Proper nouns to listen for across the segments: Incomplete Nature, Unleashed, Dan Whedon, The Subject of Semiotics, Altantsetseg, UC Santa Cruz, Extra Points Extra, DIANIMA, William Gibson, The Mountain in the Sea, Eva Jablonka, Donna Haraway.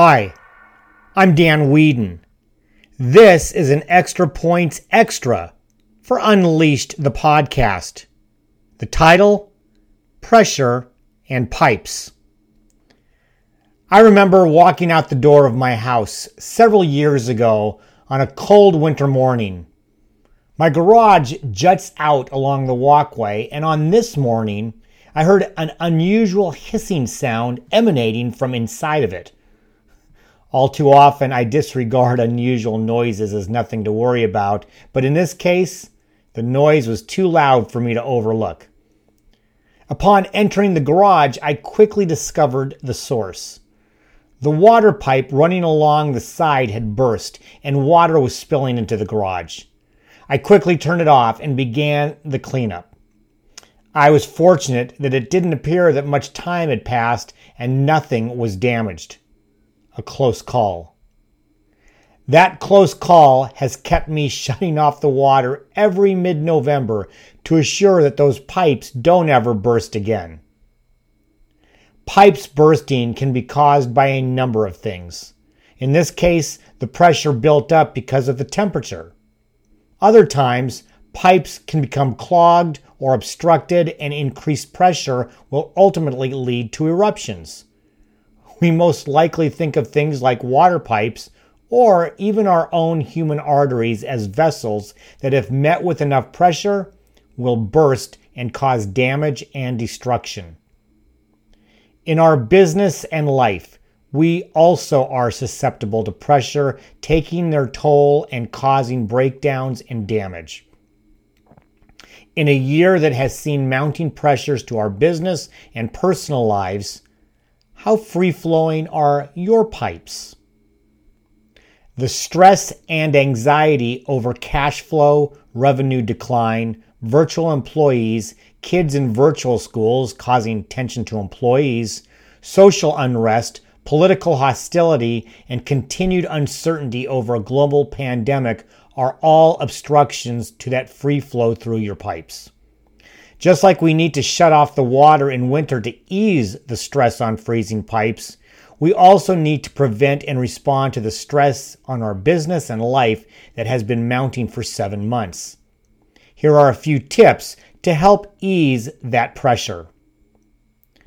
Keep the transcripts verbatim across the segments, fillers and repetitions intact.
Hi, I'm Dan Whedon. This is an Extra Points Extra for Unleashed, the podcast. The title, Pressure and Pipes. I remember walking out the door of my house several years ago on a cold winter morning. My garage juts out along the walkway, and on this morning, I heard an unusual hissing sound emanating from inside of it. All too often, I disregard unusual noises as nothing to worry about, but in this case, the noise was too loud for me to overlook. Upon entering the garage, I quickly discovered the source. The water pipe running along the side had burst, and water was spilling into the garage. I quickly turned it off and began the cleanup. I was fortunate that it didn't appear that much time had passed and nothing was damaged. A close call. That close call has kept me shutting off the water every mid-November to assure that those pipes don't ever burst again. Pipes bursting can be caused by a number of things. In this case, the pressure built up because of the temperature. Other times, pipes can become clogged or obstructed, and increased pressure will ultimately lead to eruptions. We most likely think of things like water pipes or even our own human arteries as vessels that, if met with enough pressure, will burst and cause damage and destruction. In our business and life, we also are susceptible to pressure taking their toll and causing breakdowns and damage. In a year that has seen mounting pressures to our business and personal lives, how free-flowing are your pipes? The stress and anxiety over cash flow, revenue decline, virtual employees, kids in virtual schools causing tension to employees, social unrest, political hostility, and continued uncertainty over a global pandemic are all obstructions to that free flow through your pipes. Just like we need to shut off the water in winter to ease the stress on freezing pipes, we also need to prevent and respond to the stress on our business and life that has been mounting for seven months. Here are a few tips to help ease that pressure.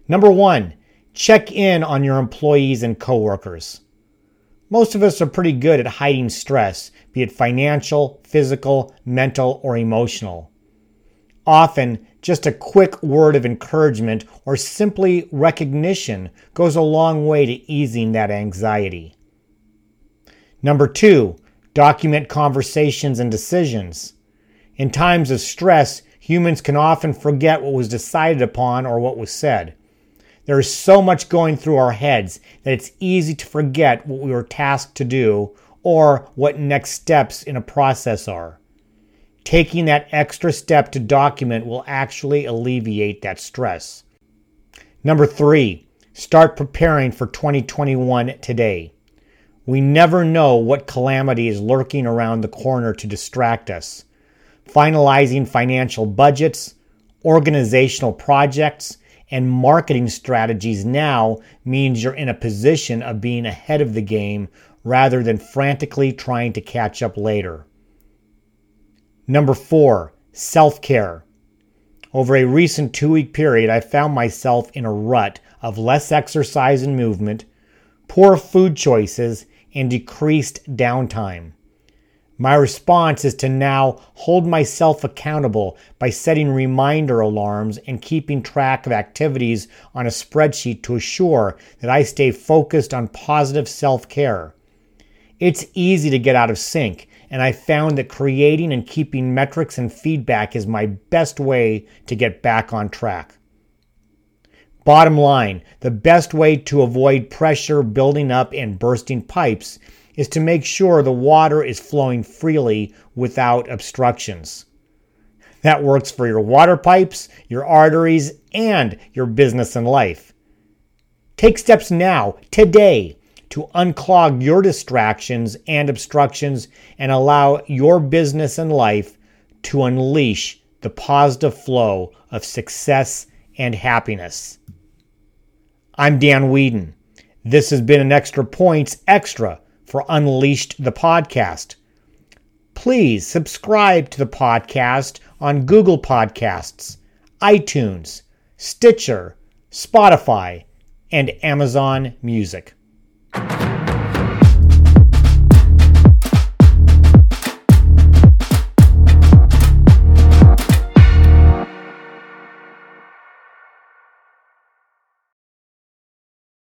Number one, check in on your employees and coworkers. Most of us are pretty good at hiding stress, be it financial, physical, mental, or emotional. Often, just a quick word of encouragement or simply recognition goes a long way to easing that anxiety. Number two, document conversations and decisions. In times of stress, humans can often forget what was decided upon or what was said. There is so much going through our heads that it's easy to forget what we were tasked to do or what next steps in a process are. Taking that extra step to document will actually alleviate that stress. Number three, start preparing for twenty twenty-one today. We never know what calamity is lurking around the corner to distract us. Finalizing financial budgets, organizational projects, and marketing strategies now means you're in a position of being ahead of the game rather than frantically trying to catch up later. Number four, self-care. Over a recent two-week period, I found myself in a rut of less exercise and movement, poor food choices, and decreased downtime. My response is to now hold myself accountable by setting reminder alarms and keeping track of activities on a spreadsheet to assure that I stay focused on positive self-care. It's easy to get out of sync, and I found that creating and keeping metrics and feedback is my best way to get back on track. Bottom line, the best way to avoid pressure building up and bursting pipes is to make sure the water is flowing freely without obstructions. That works for your water pipes, your arteries, and your business and life. Take steps now, today, to unclog your distractions and obstructions and allow your business and life to unleash the positive flow of success and happiness. I'm Dan Whedon. This has been an Extra Points Extra for Unleashed the Podcast. Please subscribe to the podcast on Google Podcasts, iTunes, Stitcher, Spotify, and Amazon Music.